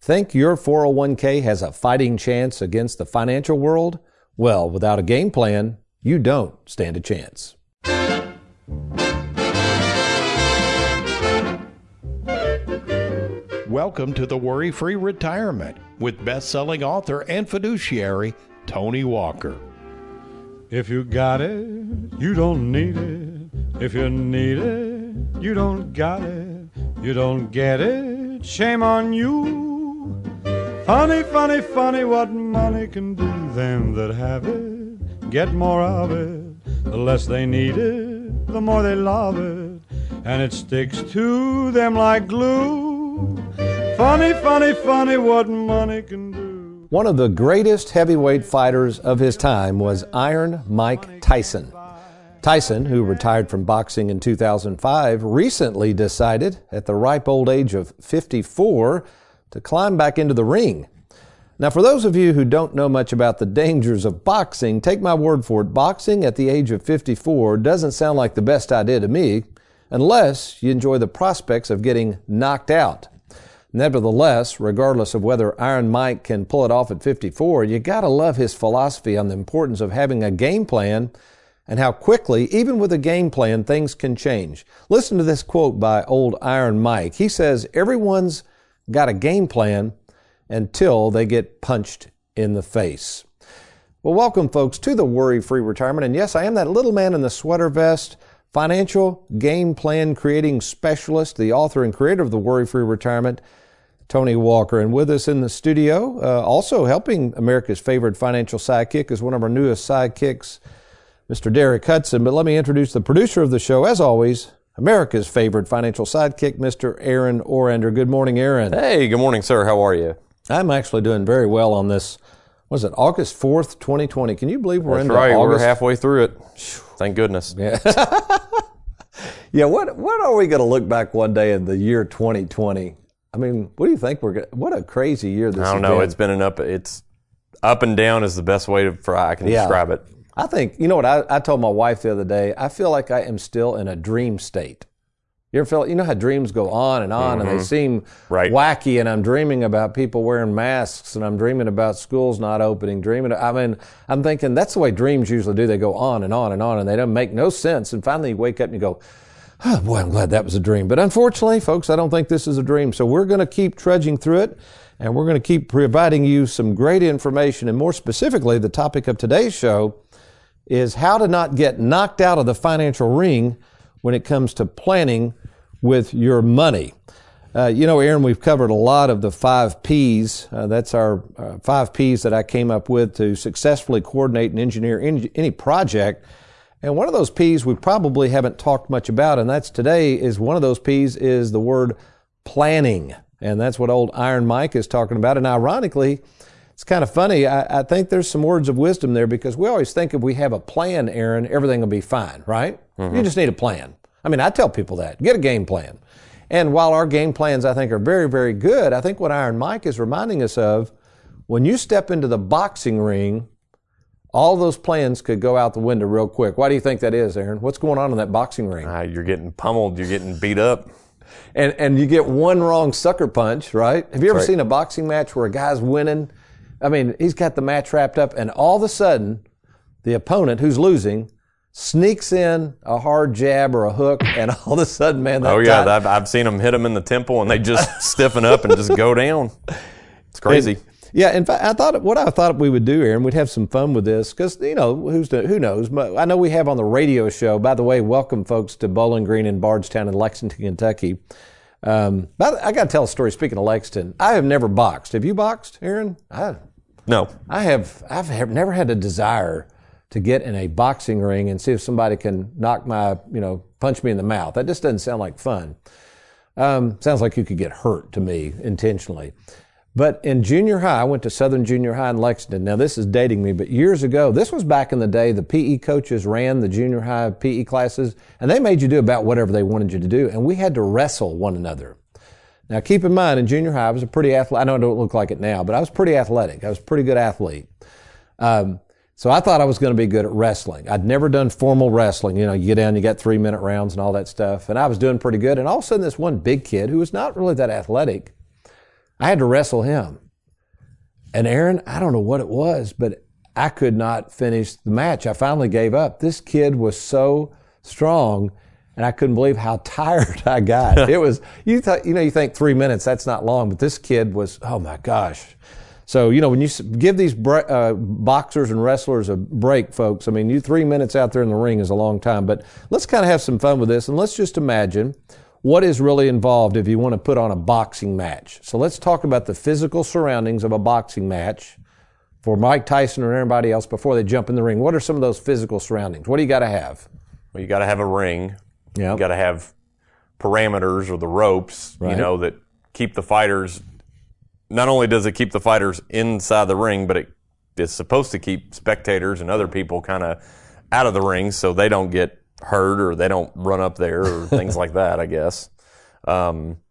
Think your 401k has a fighting chance against the financial world? Well, without a game plan, you don't stand a chance. Welcome to The Worry-Free Retirement with best-selling author and fiduciary, Tony Walker. If you got it, you don't need it. If you need it, you don't got it. You don't get it, shame on you. Funny, funny, funny what money can do. Them that have it get more of it. The less they need it, the more they love it. And it sticks to them like glue. Funny, funny, funny what money can do. One of the greatest heavyweight fighters of his time was Iron Mike Tyson. Tyson, who retired from boxing in 2005, recently decided at the ripe old age of 54 to climb back into the ring. Now, for those of you who don't know much about the dangers of boxing, take my word for it, boxing at the age of 54 doesn't sound like the best idea to me, unless you enjoy the prospects of getting knocked out. Nevertheless, regardless of whether Iron Mike can pull it off at 54, you gotta love his philosophy on the importance of having a game plan and how quickly, even with a game plan, things can change. Listen to this quote by old Iron Mike. He says, "Everyone's got a game plan until they get punched in the face." Well, welcome, folks, to The Worry-Free Retirement. And yes, I am that little man in the sweater vest, financial game plan creating specialist, the author and creator of The Worry-Free Retirement, Tony Walker. And with us in the studio, also helping America's favorite financial sidekick is one of our newest sidekicks, Mr. Derek Hudson. But let me introduce the producer of the show, as always, America's favorite financial sidekick, Mr. Aaron Orender. Good morning, Aaron. Hey, good morning, sir. How are you? I'm actually doing very well on this, was it August 4th, 2020? Can you believe we're into August? That's right. We're halfway through it. Thank goodness. Yeah. Yeah, what are we going to look back one day in the year 2020? I mean, what do you think we're going to, what a crazy year this is. I don't know. It's been an up and down is the best way I can describe it. I think, you know what, I told my wife the other day, I feel like I am still in a dream state. You ever feel, you know how dreams go on and on, mm-hmm. and they seem wacky, and I'm dreaming about people wearing masks, and I'm dreaming about schools not opening, I'm thinking that's the way dreams usually do. They go on and on and on, and they don't make no sense, and finally you wake up and you go, oh boy, I'm glad that was a dream. But unfortunately, folks, I don't think this is a dream, so we're going to keep trudging through it. And we're going to keep providing you some great information. And more specifically, the topic of today's show is how to not get knocked out of the financial ring when it comes to planning with your money. You know, Aaron, we've covered a lot of the 5 Ps. That's our 5 Ps that I came up with to successfully coordinate and engineer any project. And one of those Ps we probably haven't talked much about, and that's today is one of those Ps is the word planning. And that's what old Iron Mike is talking about. And ironically, it's kind of funny. I think there's some words of wisdom there because we always think if we have a plan, Aaron, everything will be fine, right? Mm-hmm. You just need a plan. I mean, I tell people that. Get a game plan. And while our game plans, I think, are very, very good, I think what Iron Mike is reminding us of, when you step into the boxing ring, all those plans could go out the window real quick. Why do you think that is, Aaron? What's going on in that boxing ring? You're getting pummeled. You're getting beat up. And you get one wrong sucker punch, right? Have you ever seen a boxing match where a guy's winning? I mean, he's got the match wrapped up, and all of a sudden, the opponent who's losing sneaks in a hard jab or a hook, and all of a sudden, man, that I've seen them hit them in the temple, and they just stiffen up and just go down. It's crazy. Yeah, in fact, I thought we would do, Aaron, we'd have some fun with this because, you know, who knows? I know we have on the radio show, by the way, welcome, folks, to Bowling Green in Bardstown in Lexington, Kentucky. But I got to tell a story. Speaking of Lexington, I have never boxed. Have you boxed, Aaron? No. I've never had a desire to get in a boxing ring and see if somebody can punch me in the mouth. That just doesn't sound like fun. Sounds like you could get hurt to me intentionally. But in junior high, I went to Southern Junior High in Lexington. Now, this is dating me, but years ago, this was back in the day, the PE coaches ran the junior high PE classes, and they made you do about whatever they wanted you to do, and we had to wrestle one another. Now, keep in mind, in junior high, I was a pretty athletic. I know I don't look like it now, but I was pretty athletic. I was a pretty good athlete. So I thought I was going to be good at wrestling. I'd never done formal wrestling. You know, you get down, you got 3-minute rounds and all that stuff, and I was doing pretty good. And all of a sudden, this one big kid who was not really that athletic, I had to wrestle him. And Aaron, I don't know what it was, but I could not finish the match. I finally gave up. This kid was so strong, and I couldn't believe how tired I got. It was, you think 3 minutes, that's not long, but this kid was, oh my gosh. So, you know, when you give these boxers and wrestlers a break, folks, I mean, 3 minutes out there in the ring is a long time, but let's kind of have some fun with this, and let's just imagine what is really involved if you want to put on a boxing match. So let's talk about the physical surroundings of a boxing match for Mike Tyson or everybody else before they jump in the ring. What are some of those physical surroundings? What do you got to have? Well, you got to have a ring. Yep. You got to have parameters or the ropes, right, you know, that keep the fighters. Not only does it keep the fighters inside the ring, but it is supposed to keep spectators and other people kind of out of the ring so they don't get hurt or they don't run up there or things like that, I guess. What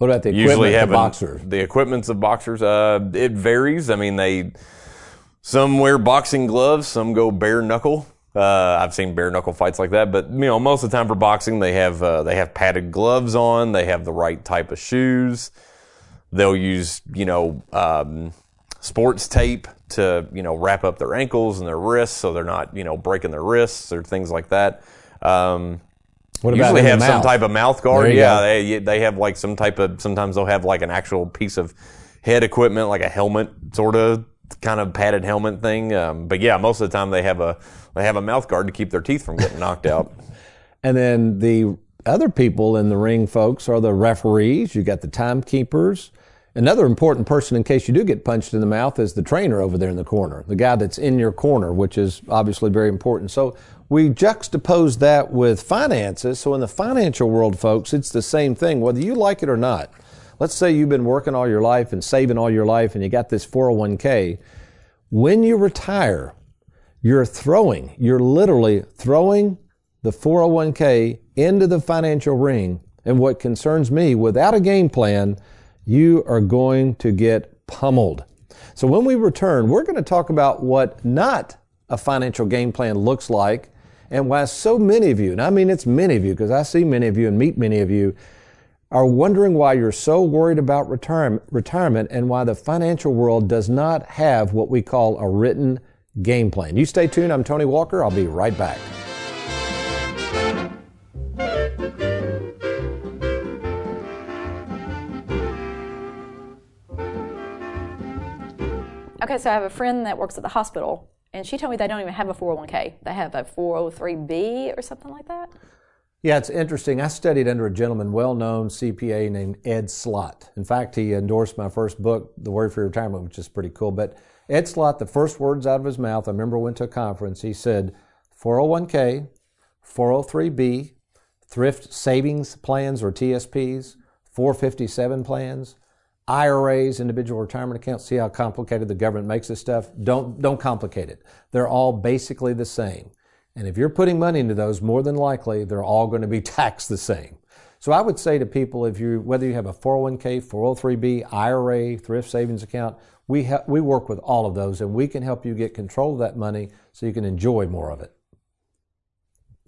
about the equipment of boxers? The equipment of boxers, it varies. I mean, some wear boxing gloves, some go bare knuckle. I've seen bare knuckle fights like that, but you know, most of the time for boxing, they have padded gloves on. They have the right type of shoes. They'll use, you know, sports tape to, you know, wrap up their ankles and their wrists so they're not, you know, breaking their wrists or things like that. What about usually have some type of mouth guard. Yeah, they have like some type of, sometimes they'll have like an actual piece of head equipment, like a helmet sort of kind of padded helmet thing. But yeah, most of the time they have a mouth guard to keep their teeth from getting knocked out. And then the other people in the ring, folks, are the referees. You got the timekeepers. Another important person in case you do get punched in the mouth is the trainer over there in the corner, the guy that's in your corner, which is obviously very important. So we juxtapose that with finances. So in the financial world, folks, it's the same thing, whether you like it or not. Let's say you've been working all your life and saving all your life and you got this 401k. When you retire, you're literally throwing the 401k into the financial ring. And what concerns me, without a game plan, you are going to get pummeled. So when we return, we're going to talk about what not a financial game plan looks like and why so many of you, and I mean it's many of you because I see many of you and meet many of you, are wondering why you're so worried about retirement and why the financial world does not have what we call a written game plan. You stay tuned. I'm Tony Walker. I'll be right back. Okay, so I have a friend that works at the hospital, and she told me they don't even have a 401k. They have a 403b or something like that. Yeah, it's interesting. I studied under a gentleman, well-known CPA named Ed Slott. In fact, he endorsed my first book, The Worry-Free Retirement, which is pretty cool. But Ed Slott, the first words out of his mouth, I remember went to a conference, he said, 401k, 403b, thrift savings plans or TSPs, 457 plans, IRAs, individual retirement accounts. See how complicated the government makes this stuff? Don't complicate it. They're all basically the same. And if you're putting money into those, more than likely, they're all going to be taxed the same. So I would say to people, whether you have a 401k, 403b, IRA, thrift savings account, we work with all of those, and we can help you get control of that money so you can enjoy more of it.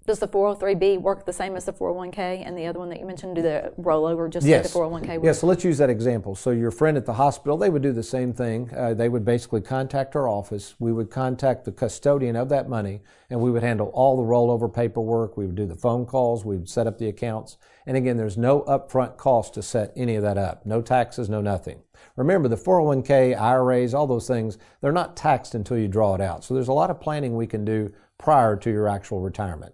Does the 403B work the same as the 401K and the other one that you mentioned? Do the rollover just like the 401K? Yes, so let's use that example. So your friend at the hospital, they would do the same thing. They would basically contact our office. We would contact the custodian of that money, and we would handle all the rollover paperwork. We would do the phone calls. We would set up the accounts. And again, there's no upfront cost to set any of that up. No taxes, no nothing. Remember, the 401K, IRAs, all those things, they're not taxed until you draw it out. So there's a lot of planning we can do prior to your actual retirement.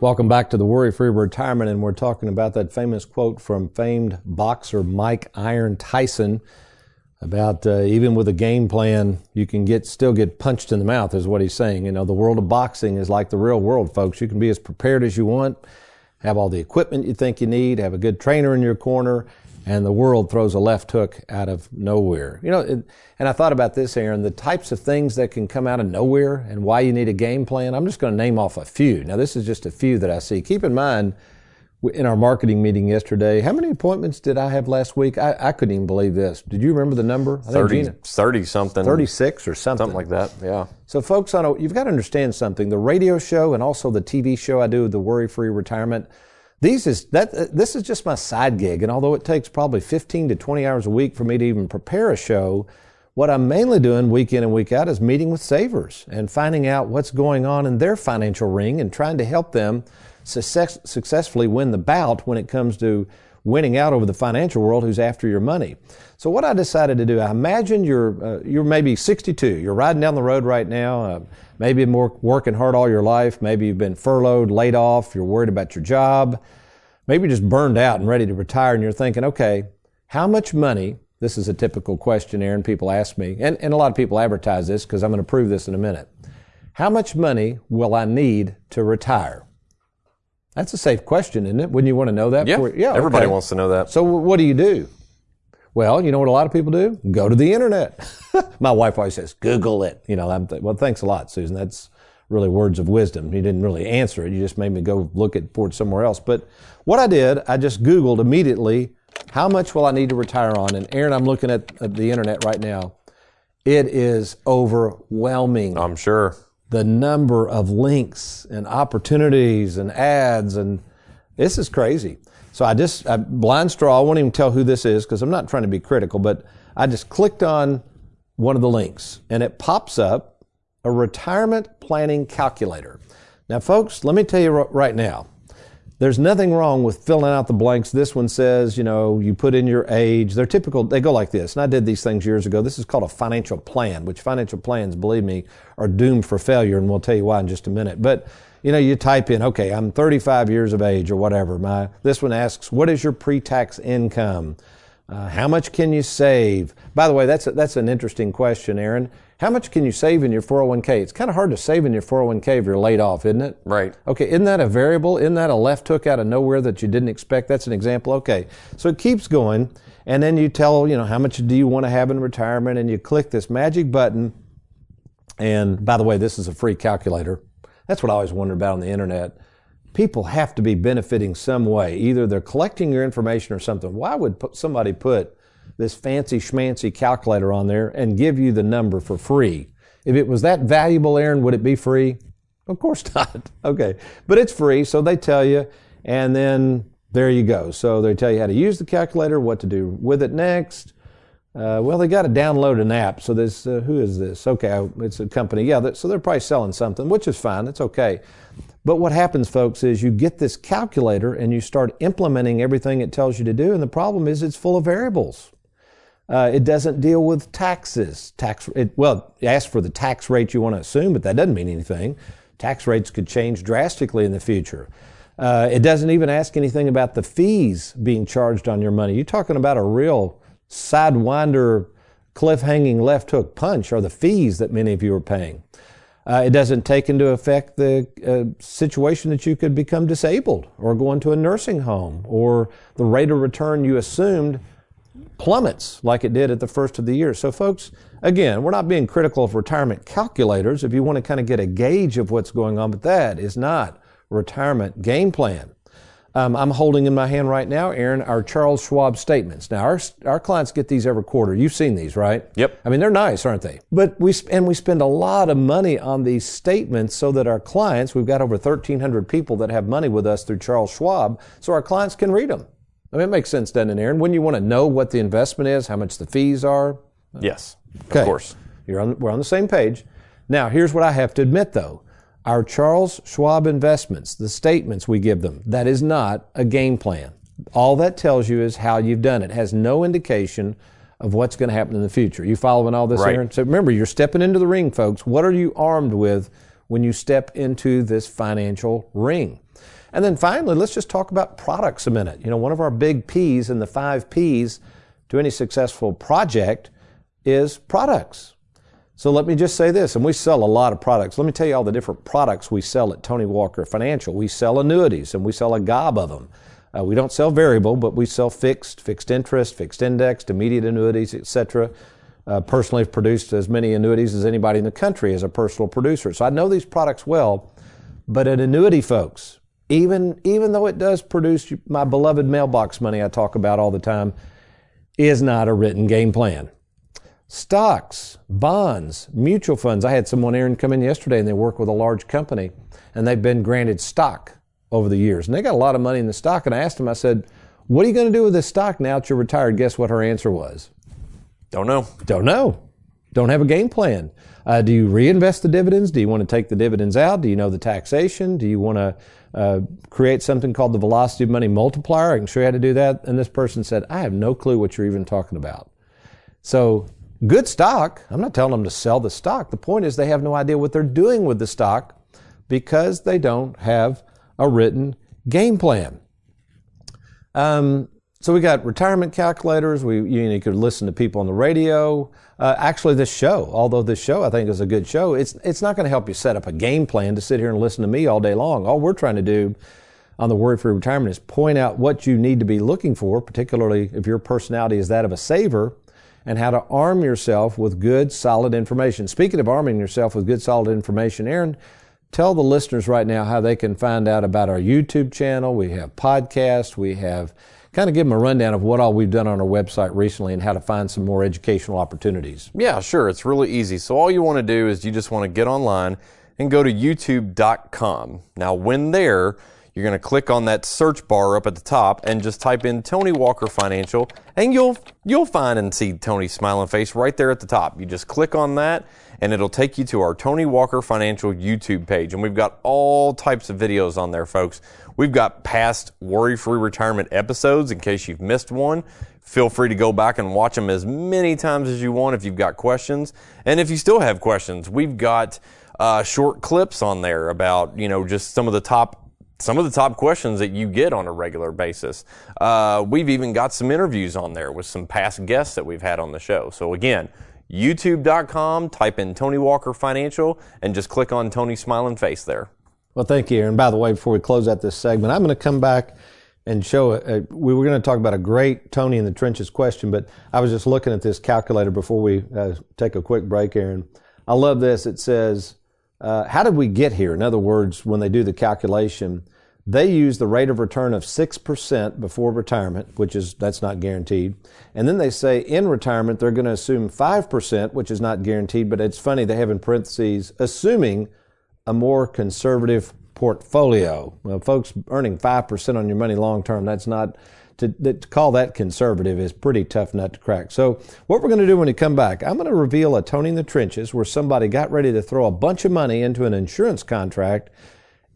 Welcome back to The Worry-Free Retirement, and we're talking about that famous quote from famed boxer Mike "Iron" Tyson about even with a game plan, you can still get punched in the mouth is what he's saying. You know, the world of boxing is like the real world, folks. You can be as prepared as you want, have all the equipment you think you need, have a good trainer in your corner, and the world throws a left hook out of nowhere. You know, and I thought about this, Aaron, the types of things that can come out of nowhere and why you need a game plan. I'm just going to name off a few. Now, this is just a few that I see. Keep in mind, in our marketing meeting yesterday, how many appointments did I have last week? I couldn't even believe this. Did you remember the number? 30-something. 36 or something. Something like that, yeah. So, folks, you've got to understand something. The radio show and also the TV show I do, The Worry-Free Retirement, this is just my side gig, and although it takes probably 15 to 20 hours a week for me to even prepare a show, what I'm mainly doing week in and week out is meeting with savers and finding out what's going on in their financial ring and trying to help them successfully win the bout when it comes to winning out over the financial world who's after your money. So what I decided to do, I imagine you're maybe 62, you're riding down the road right now, maybe more working hard all your life, maybe you've been furloughed, laid off, you're worried about your job, maybe just burned out and ready to retire, and you're thinking, okay, how much money, this is a typical question, Aaron, people ask me, and a lot of people advertise this because I'm going to prove this in a minute. How much money will I need to retire? That's a safe question, isn't it? Wouldn't you want to know that? Yeah, everybody wants to know that. So what do you do? Well, you know what a lot of people do? Go to the internet. My wife always says, Google it. You know, well, thanks a lot, Susan. That's really words of wisdom. You didn't really answer it. You just made me go look for it somewhere else. But what I did, I just Googled immediately, how much will I need to retire on? And Aaron, I'm looking at the internet right now. It is overwhelming. I'm sure. The number of links and opportunities and ads, and this is crazy. So I blind straw, I won't even tell who this is because I'm not trying to be critical, but I just clicked on one of the links and it pops up a retirement planning calculator. Now folks, let me tell you right now, there's nothing wrong with filling out the blanks. This one says, you know, you put in your age. They're typical. They go like this. And I did these things years ago. This is called a financial plan, which financial plans, believe me, are doomed for failure. And we'll tell you why in just a minute. But, you know, you type in, okay, I'm 35 years of age or whatever. This one asks, what is your pre-tax income? How much can you save? By the way, that's an interesting question, Aaron. How much can you save in your 401k? It's kind of hard to save in your 401k if you're laid off, isn't it? Right. Okay, isn't that a variable? Isn't that a left hook out of nowhere that you didn't expect? That's an example. Okay, so it keeps going, and then you tell, you know, how much do you want to have in retirement, and you click this magic button, and by the way, this is a free calculator. That's what I always wondered about on the internet. People have to be benefiting some way. Either they're collecting your information or something. Why would somebody put this fancy schmancy calculator on there and give you the number for free? If it was that valuable, Aaron, would it be free? Of course not. Okay. But it's free. So they tell you, and then there you go. So they tell you how to use the calculator, what to do with it next. Well, they got to download an app. So this, who is this? Okay. It's a company. Yeah. So they're probably selling something, which is fine. It's okay. But what happens, folks, is you get this calculator and you start implementing everything it tells you to do. And the problem is it's full of variables. It doesn't deal with taxes. It asks for the tax rate you want to assume, but that doesn't mean anything. Tax rates could change drastically in the future. It doesn't even ask anything about the fees being charged on your money. You're talking about a real sidewinder, cliff-hanging left hook punch are the fees that many of you are paying. It doesn't take into effect the situation that you could become disabled or go into a nursing home, or the rate of return you assumed plummets like it did at the first of the year. So folks, again, we're not being critical of retirement calculators. If you want to kind of get a gauge of what's going on, but that is not retirement game plan. I'm holding in my hand right now, Aaron, our Charles Schwab statements. Now, our clients get these every quarter. You've seen these, right? Yep. I mean, they're nice, aren't they? But we spend a lot of money on these statements so that our clients, we've got over 1,300 people that have money with us through Charles Schwab, so our clients can read them. I mean, it makes sense, doesn't it, Aaron? Wouldn't you want to know what the investment is, how much the fees are? Yes, okay. Of course. We're on the same page. Now, here's what I have to admit, though. Our Charles Schwab investments, the statements we give them, that is not a game plan. All that tells you is how you've done it. It has no indication of what's going to happen in the future. You following all this, right, Aaron? So remember, you're stepping into the ring, folks. What are you armed with when you step into this financial ring? And then finally, let's just talk about products a minute. You know, one of our big P's in the 5 P's to any successful project is products. So let me just say this, and we sell a lot of products. Let me tell you all the different products we sell at Tony Walker Financial. We sell annuities, and we sell a gob of them. We don't sell variable, but we sell fixed, fixed interest, fixed indexed, immediate annuities, etc. Personally, I've produced as many annuities as anybody in the country as a personal producer. So I know these products well, but an annuity, folks, even though it does produce my beloved mailbox money I talk about all the time, is not a written game plan. Stocks, bonds, mutual funds. I had someone, Aaron, come in yesterday, and they work with a large company, and they've been granted stock over the years. And they got a lot of money in the stock, and I asked them, I said, what are you going to do with this stock now that you're retired? Guess what her answer was? Don't know. Don't know. Don't have a game plan. Do you reinvest the dividends? Do you want to take the dividends out? Do you know the taxation? Do you want to create something called the velocity of money multiplier? I can show you how to do that. And this person said, I have no clue what you're even talking about. So, good stock. I'm not telling them to sell the stock. The point is they have no idea what they're doing with the stock because they don't have a written game plan. So we got retirement calculators. You could listen to people on the radio. Actually, this show, although this show I think is a good show, it's not going to help you set up a game plan to sit here and listen to me all day long. All we're trying to do on the Worry-Free Retirement is point out what you need to be looking for, particularly if your personality is that of a saver, and how to arm yourself with good, solid information. Speaking of arming yourself with good, solid information, Aaron, tell the listeners right now how they can find out about our YouTube channel. We have podcasts. We have, kind of give them a rundown of what all we've done on our website recently and how to find some more educational opportunities. Yeah, sure. It's really easy. So all you want to do is you just want to get online and go to youtube.com. Now, when there, you're going to click on that search bar up at the top and just type in Tony Walker Financial, and you'll find and see Tony's smiling face right there at the top. You just click on that, and it'll take you to our Tony Walker Financial YouTube page, and we've got all types of videos on there, folks. We've got past Worry-Free Retirement episodes in case you've missed one. Feel free to go back and watch them as many times as you want if you've got questions. And if you still have questions, we've got short clips on there about, just some of the top questions that you get on a regular basis. We've even got some interviews on there with some past guests that we've had on the show. So again, youtube.com, type in Tony Walker Financial, and just click on Tony's smiling face there. Well, thank you, Aaron. By the way, before we close out this segment, I'm going to come back and show it. We were going to talk about a great Tony in the Trenches question, but I was just looking at this calculator before we take a quick break, Aaron. I love this. It says, how did we get here? In other words, when they do the calculation, they use the rate of return of 6% before retirement, that's not guaranteed. And then they say in retirement, they're going to assume 5%, which is not guaranteed. But it's funny, they have in parentheses, assuming a more conservative portfolio. Well, folks, earning 5% on your money long term, that's not... To call that conservative is pretty tough nut to crack. So what we're going to do when we come back, I'm going to reveal a Tony in the Trenches where somebody got ready to throw a bunch of money into an insurance contract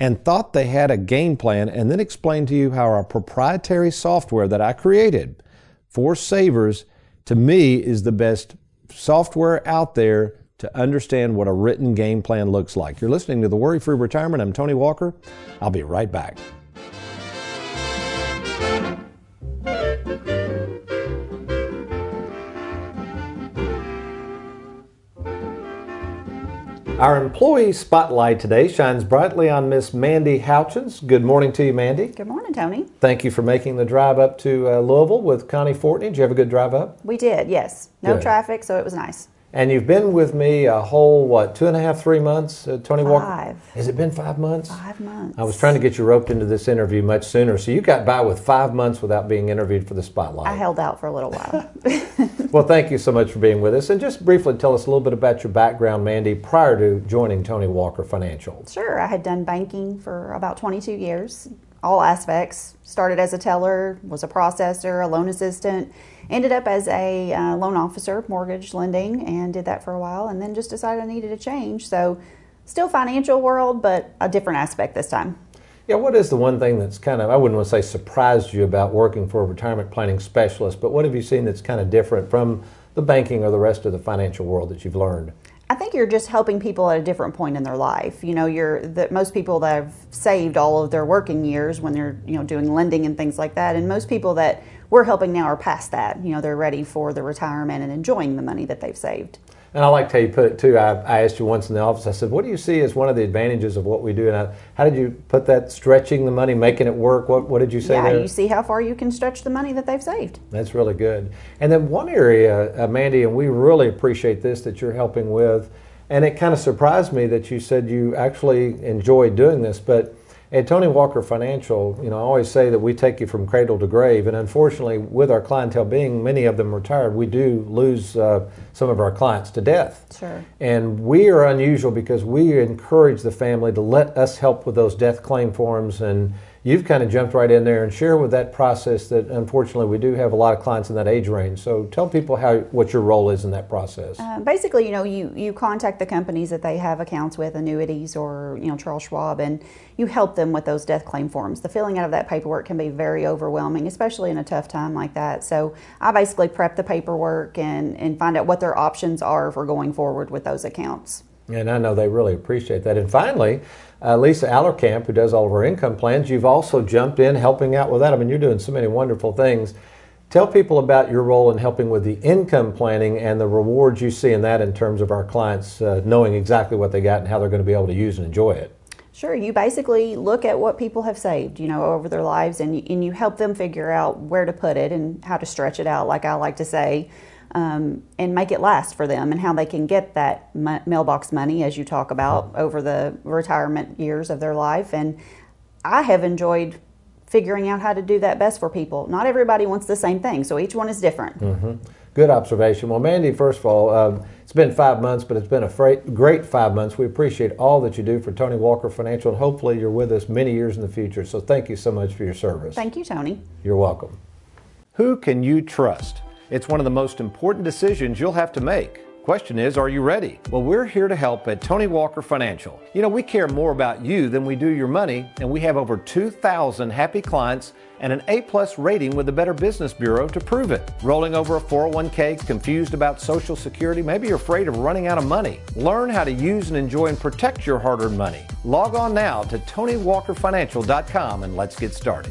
and thought they had a game plan, and then explain to you how our proprietary software that I created for savers, to me, is the best software out there to understand what a written game plan looks like. You're listening to The Worry-Free Retirement. I'm Tony Walker. I'll be right back. Our employee spotlight today shines brightly on Miss Mandy Houchins. Good morning to you, Mandy. Good morning, Tony. Thank you for making the drive up to Louisville with Connie Fortney. Did you have a good drive up? We did, yes. No traffic, so it was nice. And you've been with me a whole, what, 2.5, 3 months, Tony Walker? 5. Has it been 5 months? 5 months. I was trying to get you roped into this interview much sooner, so you got by with 5 months without being interviewed for the spotlight. I held out for a little while. Well, thank you so much for being with us. And just briefly tell us a little bit about your background, Mandy, prior to joining Tony Walker Financial. Sure. I had done banking for about 22 years, all aspects. Started as a teller, was a processor, a loan assistant. Ended up as a loan officer, mortgage lending, and did that for a while, and then just decided I needed a change. So still financial world, but a different aspect this time. Yeah, what is the one thing that's kind of, I wouldn't want to say surprised you about working for a retirement planning specialist, but what have you seen that's kind of different from the banking or the rest of the financial world that you've learned? I think you're just helping people at a different point in their life. You know, most people that have saved all of their working years when they're, you know, doing lending and things like that, and most people that we're helping now are past that. You know, they're ready for the retirement and enjoying the money that they've saved. And I liked how you put it too. I asked you once in the office, I said, what do you see as one of the advantages of what we do? And how did you put that, stretching the money, making it work? What did you say there? You see how far you can stretch the money that they've saved. That's really good. And then one area, Mandy, and we really appreciate this that you're helping with, and it kind of surprised me that you said you actually enjoy doing this, but at Tony Walker Financial, you know, I always say that we take you from cradle to grave, and unfortunately, with our clientele being many of them retired, we do lose some of our clients to death. Sure. And we are unusual because we encourage the family to let us help with those death claim forms, and you've kind of jumped right in there and share with that process that unfortunately we do have a lot of clients in that age range. So tell people what your role is in that process. Basically, you know, you contact the companies that they have accounts with, annuities or, you know, Charles Schwab, and you help them with those death claim forms. The filling out of that paperwork can be very overwhelming, especially in a tough time like that. So I basically prep the paperwork and find out what their options are for going forward with those accounts. And I know they really appreciate that. And finally, Lisa Allerkamp, who does all of our income plans, you've also jumped in helping out with that. I mean, you're doing so many wonderful things. Tell people about your role in helping with the income planning and the rewards you see in that in terms of our clients knowing exactly what they got and how they're going to be able to use and enjoy it. Sure. You basically look at what people have saved, you know, over their lives, and you help them figure out where to put it and how to stretch it out, like I like to say. And make it last for them, and how they can get that mailbox money, as you talk about, over the retirement years of their life. And I have enjoyed figuring out how to do that best for people. Not everybody wants the same thing, so each one is different. Mm-hmm. Good observation. Well, Mandy, first of all, it's been 5 months, but it's been a great 5 months. We appreciate all that you do for Tony Walker Financial, and hopefully you're with us many years in the future. So thank you so much for your service. Thank you, Tony. You're welcome. Who can you trust? It's one of the most important decisions you'll have to make. Question is, are you ready? Well, we're here to help at Tony Walker Financial. You know, we care more about you than we do your money, and we have over 2,000 happy clients and an A-plus rating with the Better Business Bureau to prove it. Rolling over a 401k, confused about Social Security, maybe you're afraid of running out of money. Learn how to use and enjoy and protect your hard-earned money. Log on now to TonyWalkerFinancial.com and let's get started.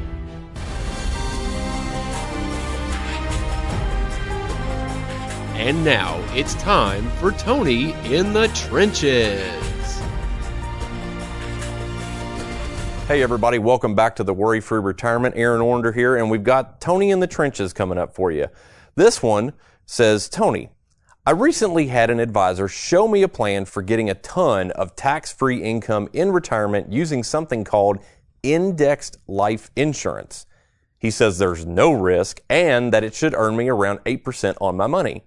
And now it's time for Tony in the Trenches. Hey everybody, welcome back to the Worry-Free Retirement. Aaron Orender here, and we've got Tony in the Trenches coming up for you. This one says, Tony, I recently had an advisor show me a plan for getting a ton of tax-free income in retirement using something called indexed life insurance. He says there's no risk and that it should earn me around 8% on my money.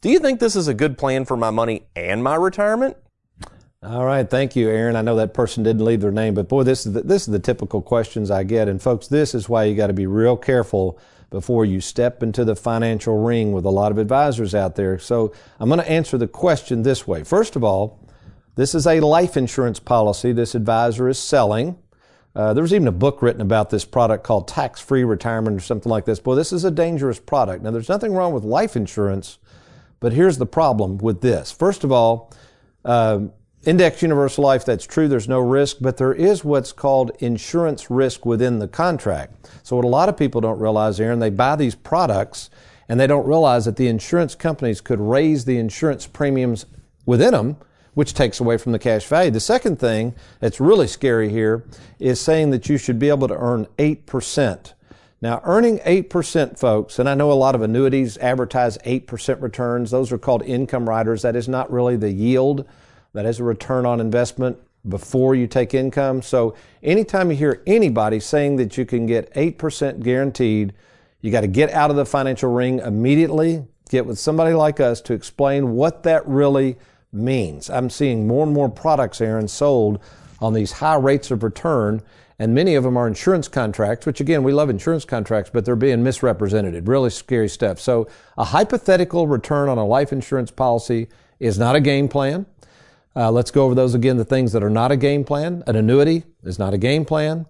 Do you think this is a good plan for my money and my retirement? All right. Thank you, Aaron. I know that person didn't leave their name, but boy, this is the typical questions I get. And folks, this is why you got to be real careful before you step into the financial ring with a lot of advisors out there. So I'm going to answer the question this way. First of all, this is a life insurance policy this advisor is selling. There was even a book written about this product called Tax-Free Retirement or something like this. Boy, this is a dangerous product. Now, there's nothing wrong with life insurance, but here's the problem with this. First of all, index universal life, that's true. There's no risk, but there is what's called insurance risk within the contract. So what a lot of people don't realize, Aaron, they buy these products and they don't realize that the insurance companies could raise the insurance premiums within them, which takes away from the cash value. The second thing that's really scary here is saying that you should be able to earn 8%. Now, earning 8%, folks, and I know a lot of annuities advertise 8% returns. Those are called income riders. That is not really the yield. That is a return on investment before you take income. So anytime you hear anybody saying that you can get 8% guaranteed, you got to get out of the financial ring immediately, get with somebody like us to explain what that really means. I'm seeing more and more products, Aaron, sold on these high rates of return, and many of them are insurance contracts, which again, we love insurance contracts, but they're being misrepresented. Really scary stuff. So a hypothetical return on a life insurance policy is not a game plan. Let's go over those again, the things that are not a game plan. An annuity is not a game plan.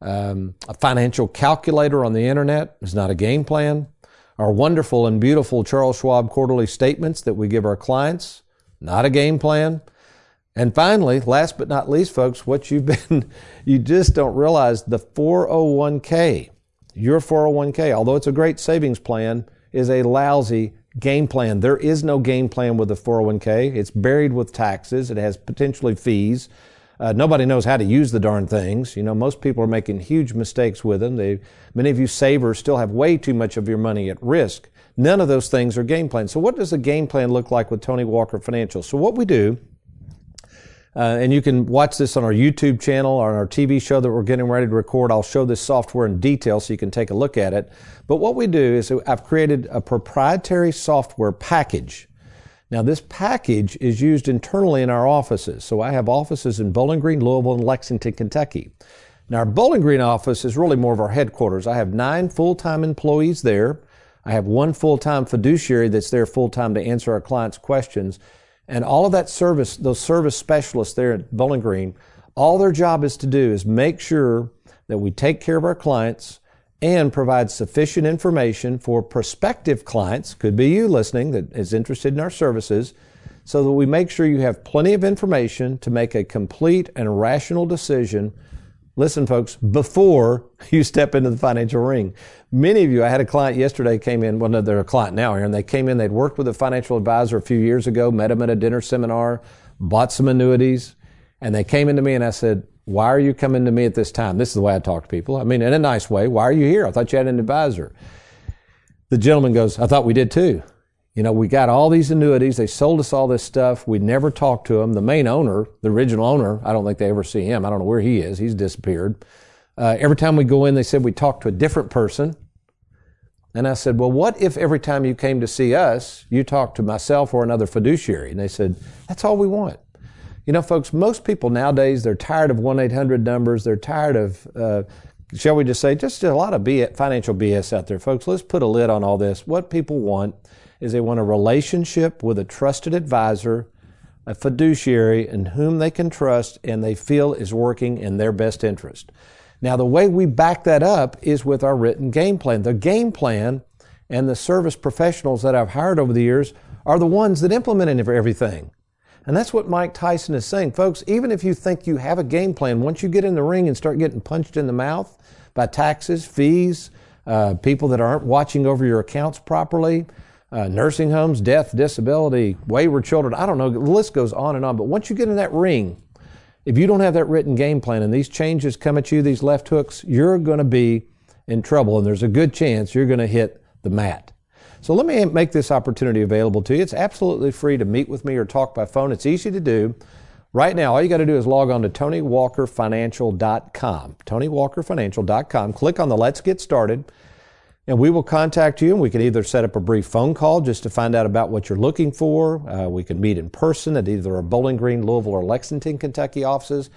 A financial calculator on the internet is not a game plan. Our wonderful and beautiful Charles Schwab quarterly statements that we give our clients, not a game plan. And finally, last but not least, folks, what you've been, you just don't realize the 401k, your 401k, although it's a great savings plan, is a lousy game plan. There is no game plan with the 401k. It's buried with taxes. It has potentially fees. Nobody knows how to use the darn things. You know, most people are making huge mistakes with them. Many of you savers still have way too much of your money at risk. None of those things are game plans. So what does a game plan look like with Tony Walker Financial? So what we do, and you can watch this on our YouTube channel or on our TV show that we're getting ready to record. I'll show this software in detail so you can take a look at it. But what we do is I've created a proprietary software package. Now, this package is used internally in our offices. So I have offices in Bowling Green, Louisville, and Lexington, Kentucky. Now, our Bowling Green office is really more of our headquarters. I have 9 full-time employees there. I have 1 full-time fiduciary that's there full-time to answer our clients' questions. And all of that service, those service specialists there at Bowling Green, all their job is to do is make sure that we take care of our clients and provide sufficient information for prospective clients, could be you listening that is interested in our services, so that we make sure you have plenty of information to make a complete and rational decision. Listen, folks, before you step into the financial ring. Many of you, I had a client yesterday came in, well, no, they're a client now, Aaron. They came in, they'd worked with a financial advisor a few years ago, met him at a dinner seminar, bought some annuities, and they came into me and I said, why are you coming to me at this time? This is the way I talk to people. I mean, in a nice way. Why are you here? I thought you had an advisor. The gentleman goes, I thought we did too. You know, we got all these annuities. They sold us all this stuff. We never talked to them. The main owner, the original owner, I don't think they ever see him. I don't know where he is. He's disappeared. Every time we go in, they said we talked to a different person. And I said, well, what if every time you came to see us, you talked to myself or another fiduciary? And they said, that's all we want. You know, folks, most people nowadays, they're tired of 1-800 numbers. They're tired of, shall we just say, just a lot of financial BS out there, folks. Let's put a lid on all this. What people want is they want a relationship with a trusted advisor, a fiduciary in whom they can trust and they feel is working in their best interest. Now, the way we back that up is with our written game plan. The game plan and the service professionals that I've hired over the years are the ones that implemented everything. And that's what Mike Tyson is saying. Folks, even if you think you have a game plan, once you get in the ring and start getting punched in the mouth by taxes, fees, people that aren't watching over your accounts properly, nursing homes, death, disability, wayward children, I don't know, the list goes on and on. But once you get in that ring, if you don't have that written game plan and these changes come at you, these left hooks, you're going to be in trouble. And there's a good chance you're going to hit the mat. So let me make this opportunity available to you. It's absolutely free to meet with me or talk by phone. It's easy to do. Right now, all you got to do is log on to TonyWalkerFinancial.com. TonyWalkerFinancial.com. Click on the Let's Get Started. And we will contact you, and we can either set up a brief phone call just to find out about what you're looking for. We can meet in person at either our Bowling Green, Louisville, or Lexington, Kentucky offices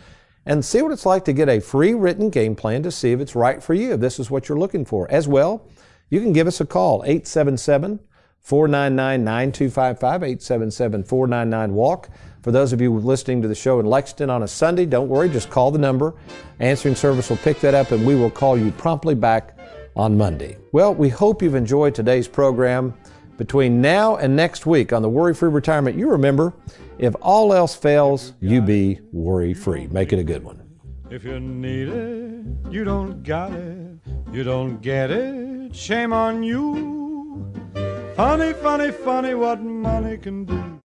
and see what it's like to get a free written game plan to see if it's right for you, if this is what you're looking for. As well, you can give us a call, 877 499-9255, 877-499-WALK. For those of you listening to the show in Lexington on a Sunday, don't worry, just call the number. Answering service will pick that up, and we will call you promptly back on Monday. Well, we hope you've enjoyed today's program. Between now and next week on the Worry-Free Retirement, you remember, if all else fails, you be worry-free. Make it a good one. If you need it, you don't got it, you don't get it, shame on you. Funny, funny, funny what money can do.